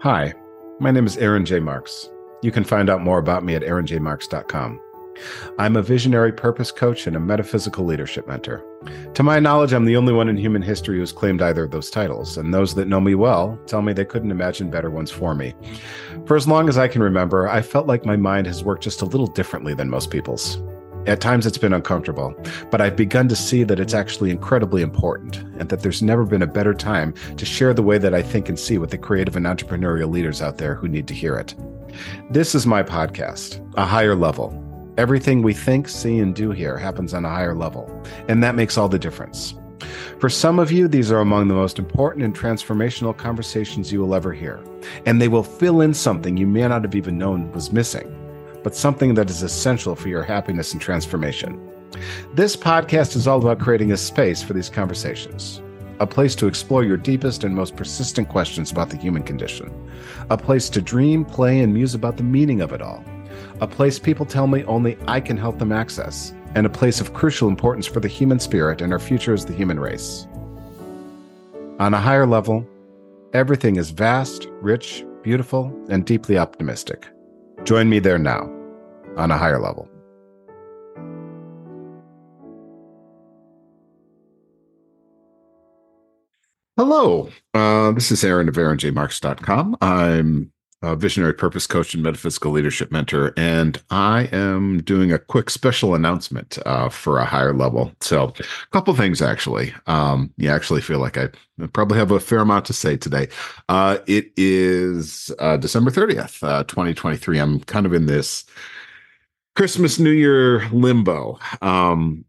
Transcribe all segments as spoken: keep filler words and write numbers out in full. Hi, my name is Aaron J. Marx. You can find out more about me at Aaron J Marx dot com. I'm a visionary purpose coach and a metaphysical leadership mentor. To my knowledge, I'm the only one in human history who's claimed either of those titles, and those that know me well tell me they couldn't imagine better ones for me. For as long as I can remember, I felt like my mind has worked just a little differently than most people's. At times it's been uncomfortable, but I've begun to see that it's actually incredibly important and that there's never been a better time to share the way that I think and see with the creative and entrepreneurial leaders out there who need to hear it. This is my podcast, A Higher Level. Everything we think, see, and do here happens on a higher level, and that makes all the difference. For some of you, these are among the most important and transformational conversations you will ever hear, and they will fill in something you may not have even known was missing, but something that is essential for your happiness and transformation. This podcast is all about creating a space for these conversations, a place to explore your deepest and most persistent questions about the human condition, a place to dream, play, and muse about the meaning of it all, a place people tell me only I can help them access, and a place of crucial importance for the human spirit and our future as the human race. On a higher level, everything is vast, rich, beautiful, and deeply optimistic. Join me there now, on a higher level. Hello, uh, this is Aaron of Aaron J Marx dot com. I'm a visionary purpose coach and metaphysical leadership mentor, and I am doing a quick special announcement uh, for a higher level. So a couple things, actually. Um, yeah, I actually feel like I probably have a fair amount to say today. Uh, it is uh, December thirtieth, uh, twenty twenty-three. I'm kind of in this Christmas, New Year limbo, um,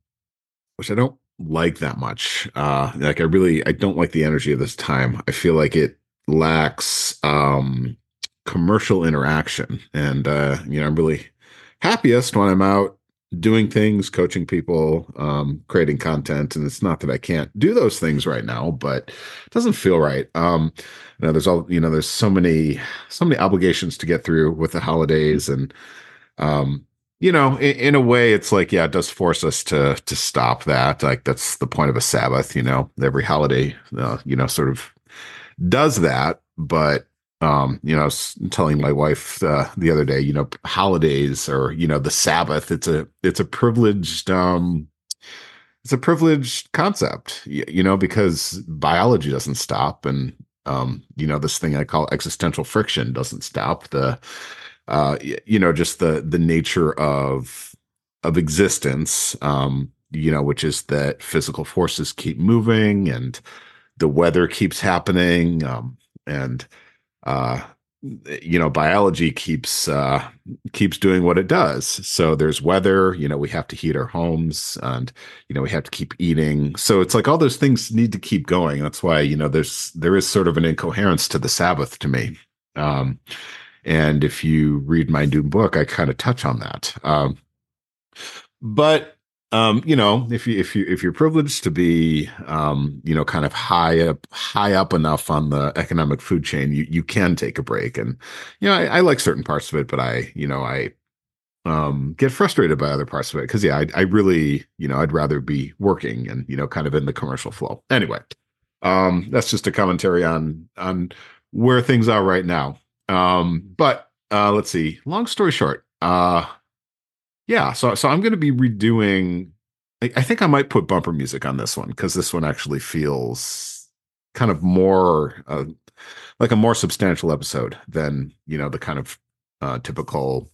which I don't like that much. Uh, like I really, I don't like the energy of this time. I feel like it lacks... Um, commercial interaction. And, uh, you know, I'm really happiest when I'm out doing things, coaching people, um, creating content. And it's not that I can't do those things right now, but it doesn't feel right. Um, you know, there's all, you know, there's so many, so many obligations to get through with the holidays. And, um, you know, in, in a way it's like, yeah, it does force us to, to stop that. Like that's the point of a Sabbath, you know, every holiday, uh, you know, sort of does that, but Um, you know, I was telling my wife uh, the other day, you know, holidays or, you know, the Sabbath, it's a, it's a privileged, um, it's a privileged concept, you, you know, because biology doesn't stop. And, um, you know, this thing I call existential friction doesn't stop. The, uh, you know, just the, the nature of, of existence, um, you know, which is that physical forces keep moving and the weather keeps happening. Um, and, Uh, you know, biology keeps uh, keeps doing what it does. So there's weather, you know, we have to heat our homes and, you know, we have to keep eating. So it's like all those things need to keep going. That's why, you know, there's there is sort of an incoherence to the Sabbath to me. Um, and if you read my new book, I kind of touch on that. Um, but Um, you know, if you if you if you're privileged to be, um, you know, kind of high up high up enough on the economic food chain, you you can take a break. And you know, I, I like certain parts of it, but I, you know, I um, get frustrated by other parts of it because yeah, I, I really, you know, I'd rather be working and you know, kind of in the commercial flow. Anyway, um, that's just a commentary on on where things are right now. Um, but uh, let's see. Long story short, uh. Yeah, so so I'm going to be redoing, I, I think I might put bumper music on this one because this one actually feels kind of more, uh, like a more substantial episode than, you know, the kind of uh, typical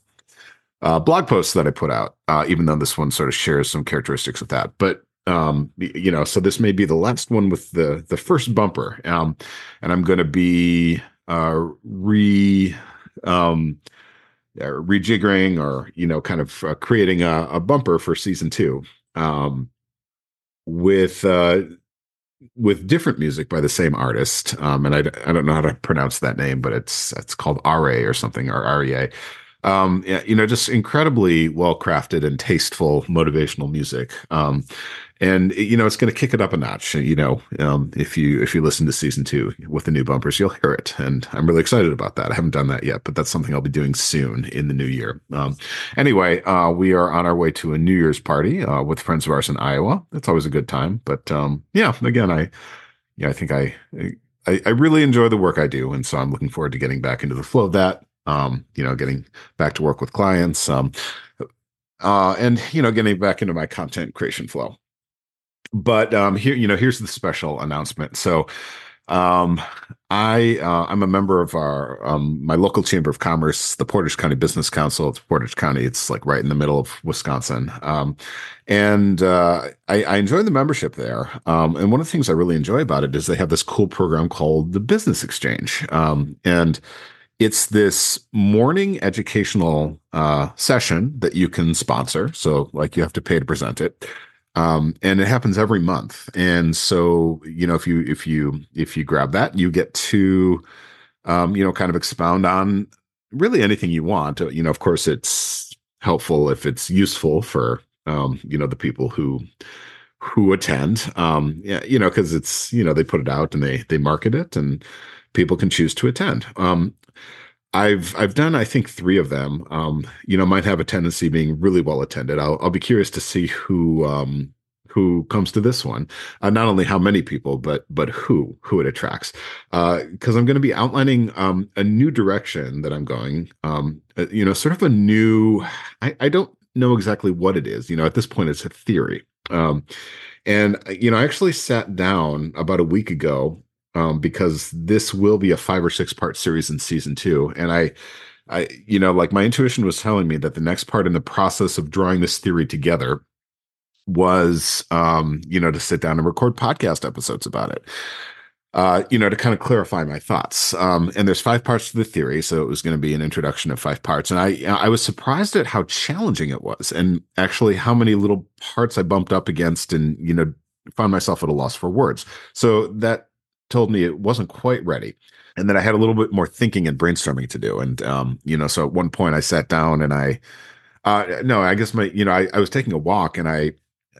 uh, blog posts that I put out, uh, even though this one sort of shares some characteristics of that. But, um, you know, so this may be the last one with the, the first bumper, um, and I'm going to be uh, re... Um, Or rejiggering or, you know, kind of uh, creating a, a bumper for season two um, with uh, with different music by the same artist. Um, and I, I don't know how to pronounce that name, but it's it's called Aryeh or something or Aryeh. Um, you know, just incredibly well-crafted and tasteful motivational music. Um, and, you know, it's going to kick it up a notch, you know, um, if you if you listen to season two with the new bumpers, you'll hear it. And I'm really excited about that. I haven't done that yet, but that's something I'll be doing soon in the new year. Um, anyway, uh, we are on our way to a New Year's party uh, with friends of ours in Iowa. That's always a good time. But, um, yeah, again, I, yeah, I think I... I, I really enjoy the work I do. And so I'm looking forward to getting back into the flow of that, um, you know, getting back to work with clients, um, uh, and, you know, getting back into my content creation flow. But um, here, you know, here's the special announcement. So um, I, uh, I'm a member of our, um, my local chamber of commerce, the Portage County Business Council. It's Portage County. It's like right in the middle of Wisconsin. Um, and, uh, I, I enjoy the membership there. Um, and one of the things I really enjoy about it is they have this cool program called the Business Exchange. Um, and it's this morning educational, uh, session that you can sponsor. So like you have to pay to present it. Um, and it happens every month. And so, you know, if you, if you, if you grab that, you get to, um, you know, kind of expound on really anything you want. You know, of course it's helpful if it's useful for, um, you know, the people who, who attend, um, yeah, you know, cause it's, you know, they put it out and they, they market it and people can choose to attend. Um, I've I've done, I think, three of them, um, you know, might have a tendency being really well attended. I'll, I'll be curious to see who um, who comes to this one, uh, not only how many people, but but who who it attracts, because uh, I'm going to be outlining um, a new direction that I'm going, um, you know, sort of a new, I, I don't know exactly what it is. You know, at this point, it's a theory. Um, and, you know, I actually sat down about a week ago. Um, because this will be a five or six part series in season two. And I, I, you know, like my intuition was telling me that the next part in the process of drawing this theory together was, um, you know, to sit down and record podcast episodes about it, uh, you know, to kind of clarify my thoughts. Um, and there's five parts to the theory. So it was going to be an introduction of five parts. And I, I was surprised at how challenging it was and actually how many little parts I bumped up against and, you know, found myself at a loss for words. So that told me it wasn't quite ready. And then I had a little bit more thinking and brainstorming to do. And, um, you know, so at one point I sat down and I, uh, no, I guess my, you know, I, I was taking a walk and I,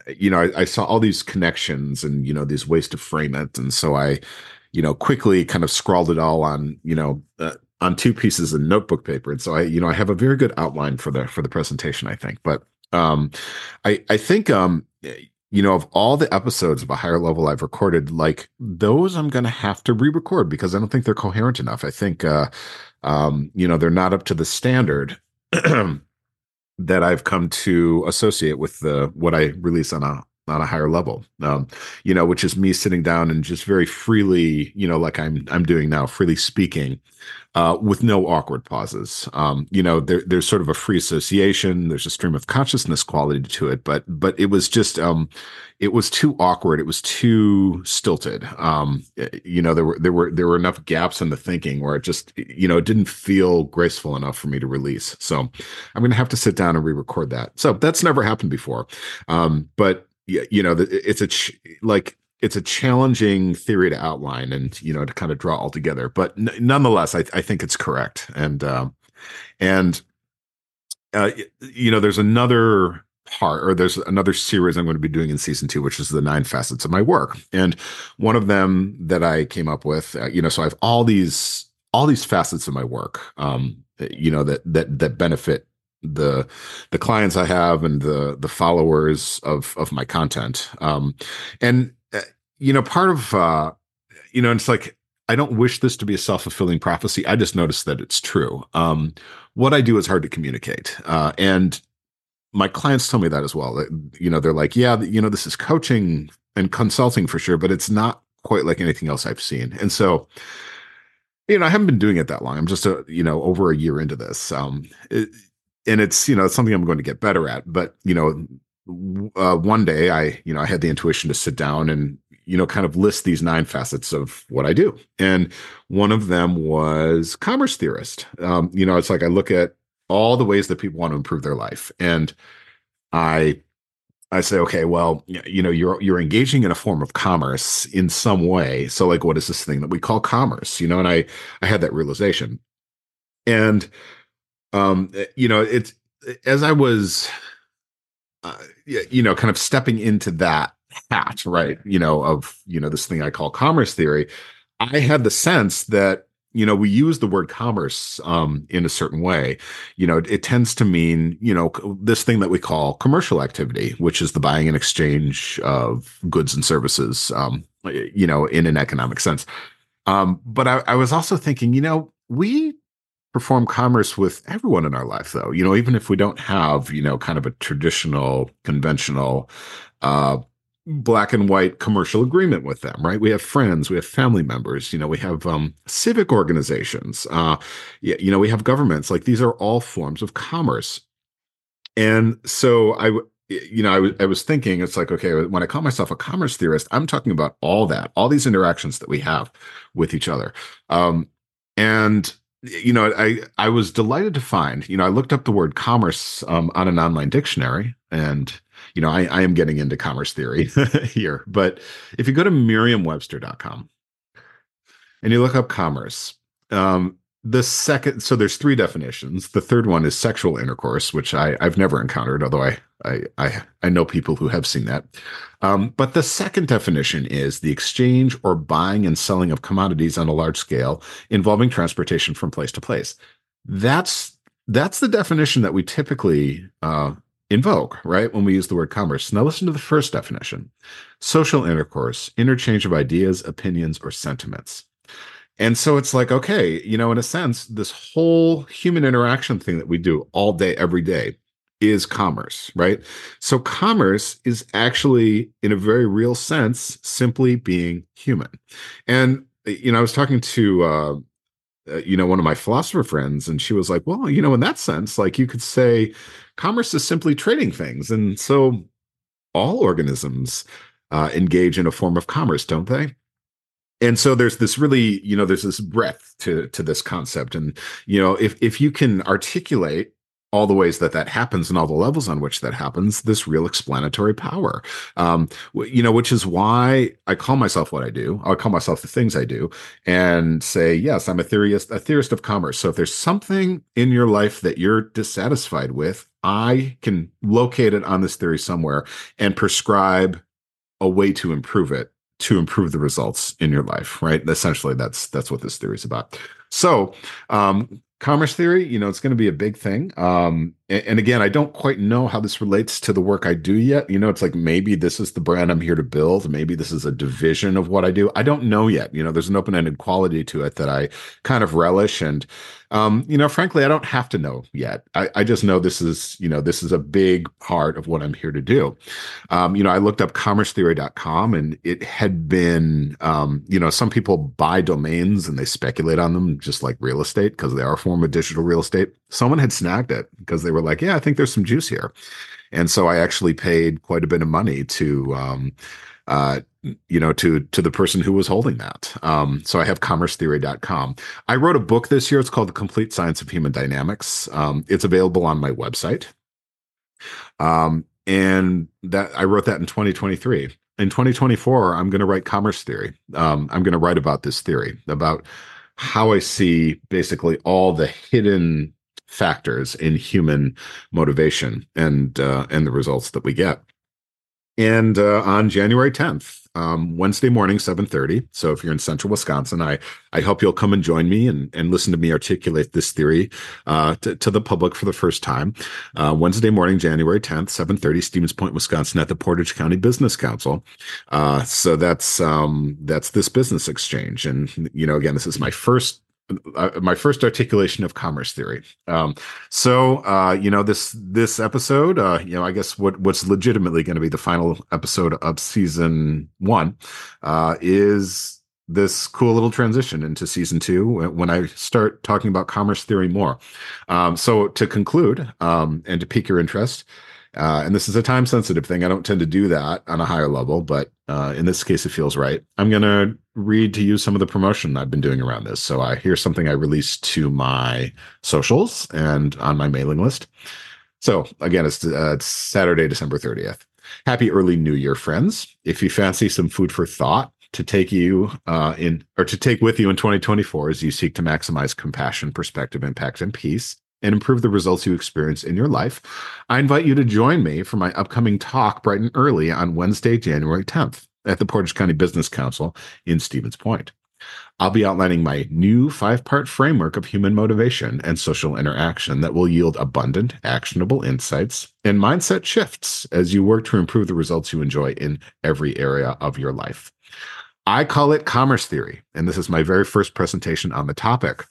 you know, I, I saw all these connections and, you know, these ways to frame it. And so I, you know, quickly kind of scrawled it all on, you know, uh, on two pieces of notebook paper. And so I, you know, I have a very good outline for the, for the presentation, I think. But um, I, I think, um, you know, of all the episodes of A Higher Level I've recorded, like those I'm going to have to re-record because I don't think they're coherent enough. I think, uh, um, you know, they're not up to the standard that I've come to associate with the what I release on a on a higher level, um, you know, which is me sitting down and just very freely, you know, like I'm I'm doing now, freely speaking uh, with no awkward pauses. Um, you know, there, there's sort of a free association. There's a stream of consciousness quality to it, but but it was just um, it was too awkward. It was too stilted. Um, you know, there were there were there were enough gaps in the thinking where it just, you know, it didn't feel graceful enough for me to release. So I'm going to have to sit down and re-record that. So that's never happened before, um, but yeah, you know, it's a ch- like it's a challenging theory to outline and, you know, to kind of draw all together. But n- nonetheless, I, I think it's correct. And um, and uh, you know, there's another part or there's another series I'm going to be doing in season two, which is the nine facets of my work. And one of them that I came up with, uh, you know, so I have all these all these facets of my work, um, you know, that that that benefit the the clients I have and the the followers of of my content, um and uh, you know, part of uh you know, it's like I don't wish this to be a self-fulfilling prophecy. I just noticed that it's true. Um what I do is hard to communicate, uh and my clients tell me that as well. You know, they're like, yeah, you know, this is coaching and consulting for sure, but it's not quite like anything else I've seen. And so, you know, I haven't been doing it that long. I'm just a, you know, over a year into this. um it, And it's, you know, it's something I'm going to get better at. But, you know, uh, one day I, you know, I had the intuition to sit down and, you know, kind of list these nine facets of what I do. And one of them was commerce theorist. Um, you know, it's like I look at all the ways that people want to improve their life. And I I say, okay, well, you know, you're you're engaging in a form of commerce in some way. So like, what is this thing that we call commerce? You know, and I I had that realization. And Um, you know, it's as I was, uh, you know, kind of stepping into that hat, right? You know, of, you know, this thing I call commerce theory, I had the sense that, you know, we use the word commerce um, in a certain way. You know, it, it tends to mean, you know, this thing that we call commercial activity, which is the buying and exchange of goods and services, um, you know, in an economic sense. Um, but I, I was also thinking, you know, we perform commerce with everyone in our life, though, you know, even if we don't have, you know, kind of a traditional, conventional, uh, black and white commercial agreement with them, right? We have friends, we have family members, you know, we have um, civic organizations, uh, you know, we have governments. Like, these are all forms of commerce. And so I, you know, I, w- I was thinking, it's like, okay, when I call myself a commerce theorist, I'm talking about all that, all these interactions that we have with each other. Um, and you know, I, I was delighted to find, you know, I looked up the word commerce um, on an online dictionary, and, you know, I, I am getting into commerce theory here, but if you go to Merriam Webster dot com and you look up commerce, um, the second, so there's three definitions. The third one is sexual intercourse, which I, I've never encountered, although I, I, I, I know people who have seen that. Um, but the second definition is the exchange or buying and selling of commodities on a large scale involving transportation from place to place. That's, that's the definition that we typically uh, invoke, right, when we use the word commerce. Now listen to the first definition: social intercourse, interchange of ideas, opinions, or sentiments. And so it's like, okay, you know, in a sense, this whole human interaction thing that we do all day, every day is commerce, right? So commerce is actually, in a very real sense, simply being human. And, you know, I was talking to, uh, you know, one of my philosopher friends, and she was like, well, you know, in that sense, like, you could say commerce is simply trading things. And so all organisms uh, engage in a form of commerce, don't they? And so there's this really, you know, there's this breadth to to this concept. And, you know, if if you can articulate all the ways that that happens and all the levels on which that happens, this real explanatory power, um, you know, which is why I call myself what I do. I'll call myself the things I do and say, yes, I'm a theorist, a theorist of commerce. So if there's something in your life that you're dissatisfied with, I can locate it on this theory somewhere and prescribe a way to improve it, to improve the results in your life, right? Essentially, that's that's what this theory is about. So um, commerce theory, you know, it's going to be a big thing. Um, and, and again, I don't quite know how this relates to the work I do yet. You know, it's like, maybe this is the brand I'm here to build. Maybe this is a division of what I do. I don't know yet. You know, there's an open-ended quality to it that I kind of relish. And, um, you know, frankly, I don't have to know yet. I, I just know this is, you know, this is a big part of what I'm here to do. Um, you know, I looked up commerce theory dot com, and it had been, um, you know, some people buy domains and they speculate on them just like real estate, because they are a form of digital real estate. Someone had snagged it because they were like, yeah, I think there's some juice here. And so I actually paid quite a bit of money to, um, uh, you know, to, to the person who was holding that. Um, so I have commerce theory dot com. I wrote a book this year. It's called The Complete Science of Human Dynamics. Um, it's available on my website. Um, and that I wrote that in twenty twenty-three. In twenty twenty-four, I'm going to write Commerce Theory. Um, I'm going to write about this theory, about how I see basically all the hidden factors in human motivation and uh, and the results that we get. And uh, on January tenth, um, Wednesday morning, seven thirty. So if you're in Central Wisconsin, I I hope you'll come and join me and, and listen to me articulate this theory uh, to, to the public for the first time. Uh, Wednesday morning, January tenth, seven thirty, Stevens Point, Wisconsin, at the Portage County Business Council. Uh, so that's um, that's this business exchange. And, you know, again, this is my first my first articulation of commerce theory. Um, so, uh, you know, this, this episode, uh, you know, I guess what, what's legitimately going to be the final episode of season one, uh, is this cool little transition into season two, when I start talking about commerce theory more. Um, so to conclude, um, and to pique your interest, Uh, and this is a time-sensitive thing. I don't tend to do that on a higher level, but uh, in this case, it feels right. I'm going to read to you some of the promotion I've been doing around this. So uh, here's something I released to my socials and on my mailing list. So again, it's, uh, it's Saturday, December thirtieth. Happy early New Year, friends. If you fancy some food for thought to take you uh, in, or to take with you in twenty twenty-four, as you seek to maximize compassion, perspective, impact, and peace, and improve the results you experience in your life, I invite you to join me for my upcoming talk bright and early on Wednesday, January tenth, at the Portage County Business Council in Stevens Point. I'll be outlining my new five-part framework of human motivation and social interaction that will yield abundant, actionable insights and mindset shifts as you work to improve the results you enjoy in every area of your life. I call it commerce theory, and this is my very first presentation on the topic.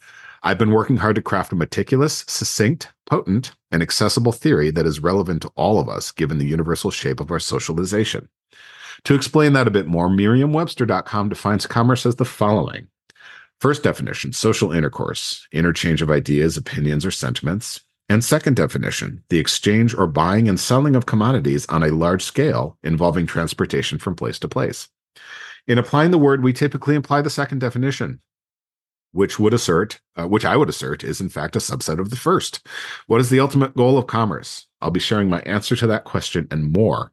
I've been working hard to craft a meticulous, succinct, potent, and accessible theory that is relevant to all of us, given the universal shape of our socialization. To explain that a bit more, Merriam Webster dot com defines commerce as the following. First definition, social intercourse, interchange of ideas, opinions, or sentiments. And second definition, the exchange or buying and selling of commodities on a large scale involving transportation from place to place. In applying the word, we typically imply the second definition, which would assert, uh, which I would assert is in fact a subset of the first. What is the ultimate goal of commerce? I'll be sharing my answer to that question and more.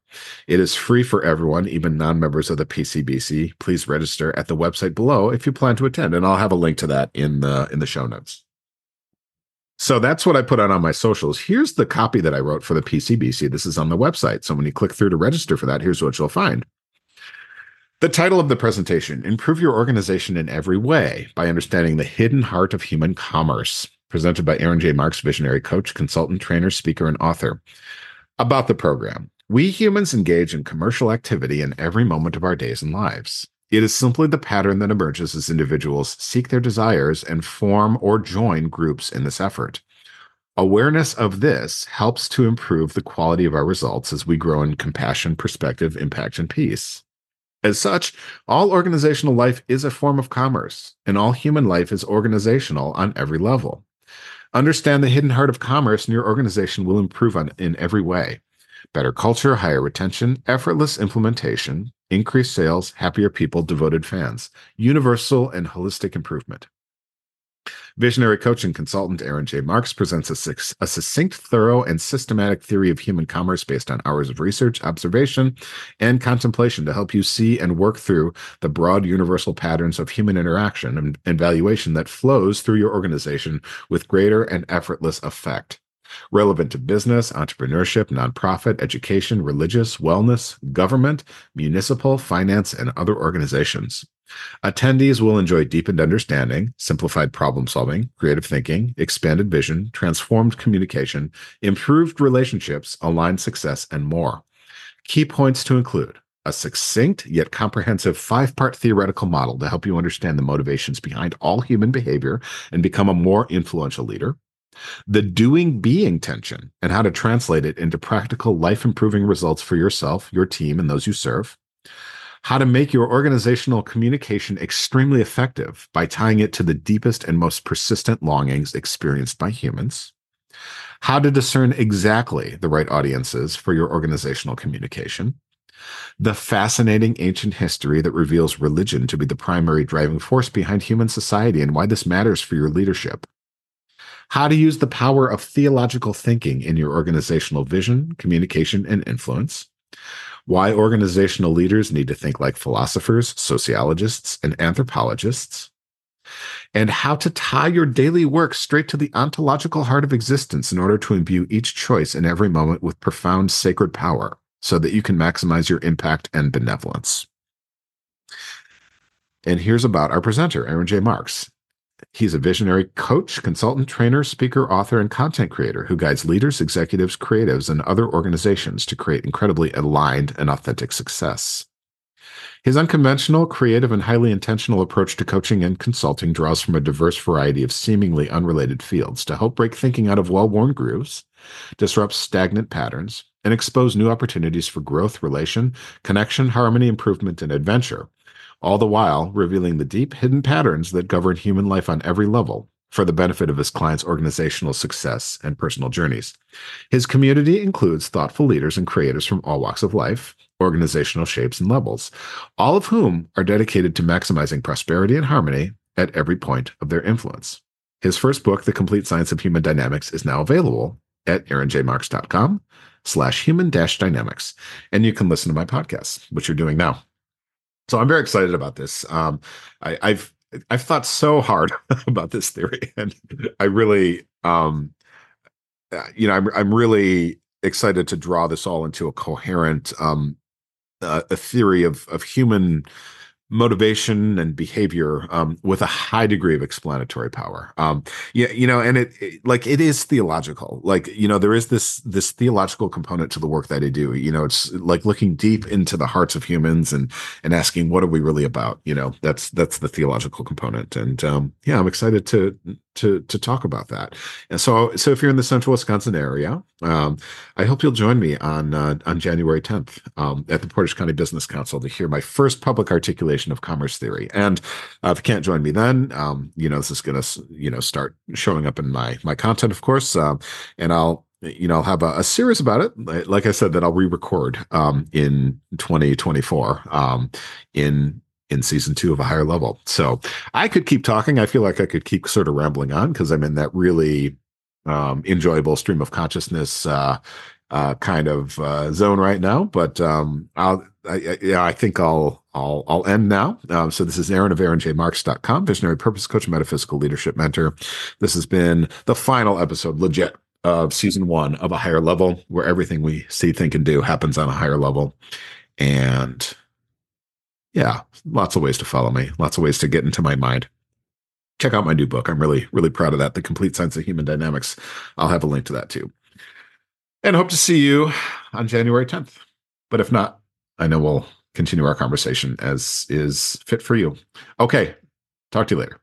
It is free for everyone, even non-members of the P C B C. Please register at the website below if you plan to attend, and I'll have a link to that in the in the show notes. So that's what I put out on my socials. Here's the copy that I wrote for the P C B C. This is on the website. So when you click through to register for that, here's what you'll find. The title of the presentation, Improve Your Organization in Every Way by Understanding the Hidden Heart of Human Commerce, presented by Aaron J. Marx, visionary coach, consultant, trainer, speaker, and author. About the program, we humans engage in commercial activity in every moment of our days and lives. It is simply the pattern that emerges as individuals seek their desires and form or join groups in this effort. Awareness of this helps to improve the quality of our results as we grow in compassion, perspective, impact, and peace. As such, all organizational life is a form of commerce, and all human life is organizational on every level. Understand the hidden heart of commerce, and your organization will improve on, in every way. Better culture, higher retention, effortless implementation, increased sales, happier people, devoted fans, universal and holistic improvement. Visionary coach and consultant Aaron J. Marx presents a, six, a succinct, thorough, and systematic theory of human commerce based on hours of research, observation, and contemplation to help you see and work through the broad universal patterns of human interaction and, and valuation that flows through your organization with greater and effortless effect. Relevant to business, entrepreneurship, nonprofit, education, religious, wellness, government, municipal, finance, and other organizations. Attendees will enjoy deepened understanding, simplified problem solving, creative thinking, expanded vision, transformed communication, improved relationships, aligned success, and more. Key points to include a succinct yet comprehensive five-part theoretical model to help you understand the motivations behind all human behavior and become a more influential leader. The doing-being tension and how to translate it into practical life-improving results for yourself, your team, and those you serve. How to make your organizational communication extremely effective by tying it to the deepest and most persistent longings experienced by humans. How to discern exactly the right audiences for your organizational communication. The fascinating ancient history that reveals religion to be the primary driving force behind human society and why this matters for your leadership. How to use the power of theological thinking in your organizational vision, communication, and influence. Why organizational leaders need to think like philosophers, sociologists, and anthropologists. And how to tie your daily work straight to the ontological heart of existence in order to imbue each choice in every moment with profound sacred power so that you can maximize your impact and benevolence. And here's about our presenter, Aaron J. Marx. He's a visionary coach, consultant, trainer, speaker, author, and content creator who guides leaders, executives, creatives, and other organizations to create incredibly aligned and authentic success. His unconventional, creative, and highly intentional approach to coaching and consulting draws from a diverse variety of seemingly unrelated fields to help break thinking out of well-worn grooves, disrupt stagnant patterns, and expose new opportunities for growth, relation, connection, harmony, improvement, and adventure. All the while revealing the deep hidden patterns that govern human life on every level for the benefit of his clients' organizational success and personal journeys. His community includes thoughtful leaders and creators from all walks of life, organizational shapes and levels, all of whom are dedicated to maximizing prosperity and harmony at every point of their influence. His first book, The Complete Science of Human Dynamics, is now available at Aaron J Marx dot com slash human dash dynamics. And you can listen to my podcast, which you're doing now. So I'm very excited about this. Um, I, I've I've thought so hard about this theory, and I really, um, you know, I'm I'm really excited to draw this all into a coherent um, uh, a theory of of human motivation and behavior um, with a high degree of explanatory power. Um, yeah, you know, and it, it like it is theological. Like, you know, there is this this theological component to the work that I do. You know, it's like looking deep into the hearts of humans and and asking, what are we really about? You know, that's that's the theological component. And um, yeah, I'm excited to to to talk about that. And so so if you're in the Central Wisconsin area, um, I hope you'll join me on uh, on January tenth um, at the Portage County Business Council to hear my first public articulation of Commerce Theory. And uh, if you can't join me then, um, you know, this is going to, you know, start showing up in my my content, of course. Um, and I'll, you know, I'll have a, a series about it. Like I said, that I'll re-record um, in twenty twenty-four um, in in season two of A Higher Level. So I could keep talking. I feel like I could keep sort of rambling on because I'm in that really um, enjoyable stream of consciousness uh, uh, kind of uh, zone right now. But um, I'll, I, I, I think I'll. I'll I'll end now. Um, so this is Aaron of Aaron J Marx dot com, Visionary Purpose Coach, Metaphysical Leadership Mentor. This has been the final episode, legit, of season one of A Higher Level, where everything we see, think, and do happens on a higher level. And yeah, lots of ways to follow me, lots of ways to get into my mind. Check out my new book. I'm really, really proud of that, The Complete Science of Human Dynamics. I'll have a link to that too. And hope to see you on January tenth. But if not, I know we'll continue our conversation as is fit for you. Okay. Talk to you later.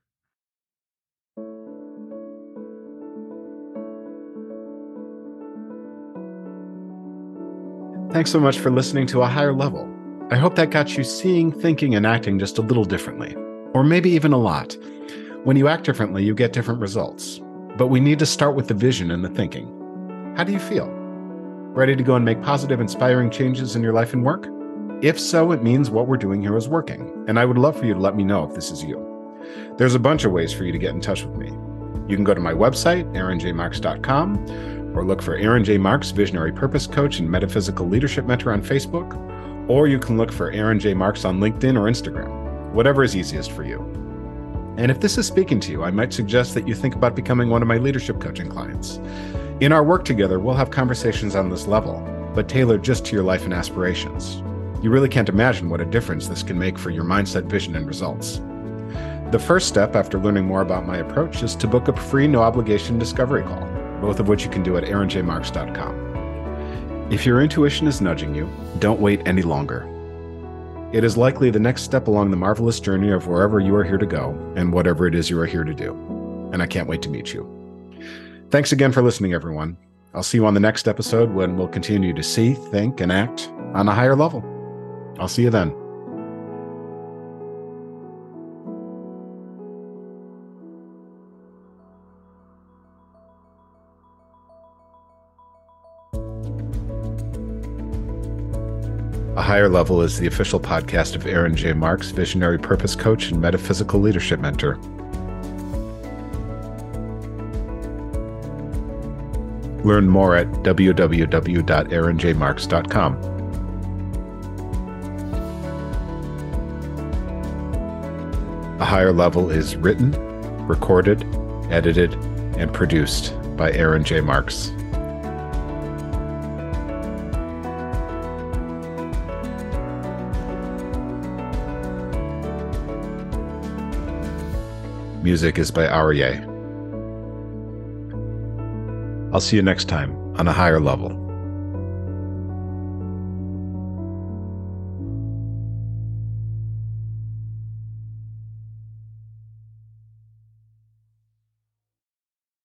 Thanks so much for listening to A Higher Level. I hope that got you seeing, thinking, and acting just a little differently, or maybe even a lot. When you act differently, you get different results. But we need to start with the vision and the thinking. How do you feel? Ready to go and make positive, inspiring changes in your life and work? If so, it means what we're doing here is working, and I would love for you to let me know if this is you. There's a bunch of ways for you to get in touch with me. You can go to my website, Aaron J Marx dot com, or look for Aaron J. Marx, Visionary Purpose Coach and Metaphysical Leadership Mentor on Facebook, or you can look for Aaron J. Marx on LinkedIn or Instagram, whatever is easiest for you. And if this is speaking to you, I might suggest that you think about becoming one of my leadership coaching clients. In our work together, we'll have conversations on this level, but tailored just to your life and aspirations. You really can't imagine what a difference this can make for your mindset, vision, and results. The first step after learning more about my approach is to book a free, no-obligation discovery call, both of which you can do at Aaron J Marx dot com. If your intuition is nudging you, don't wait any longer. It is likely the next step along the marvelous journey of wherever you are here to go and whatever it is you are here to do. And I can't wait to meet you. Thanks again for listening, everyone. I'll see you on the next episode when we'll continue to see, think, and act on a higher level. I'll see you then. A Higher Level is the official podcast of Aaron J. Marx, Visionary Purpose Coach and Metaphysical Leadership Mentor. Learn more at w w w dot Aaron J Marx dot com. A Higher Level is written, recorded, edited, and produced by Aaron J. Marx. Music is by Aryeh. I'll see you next time on A Higher Level.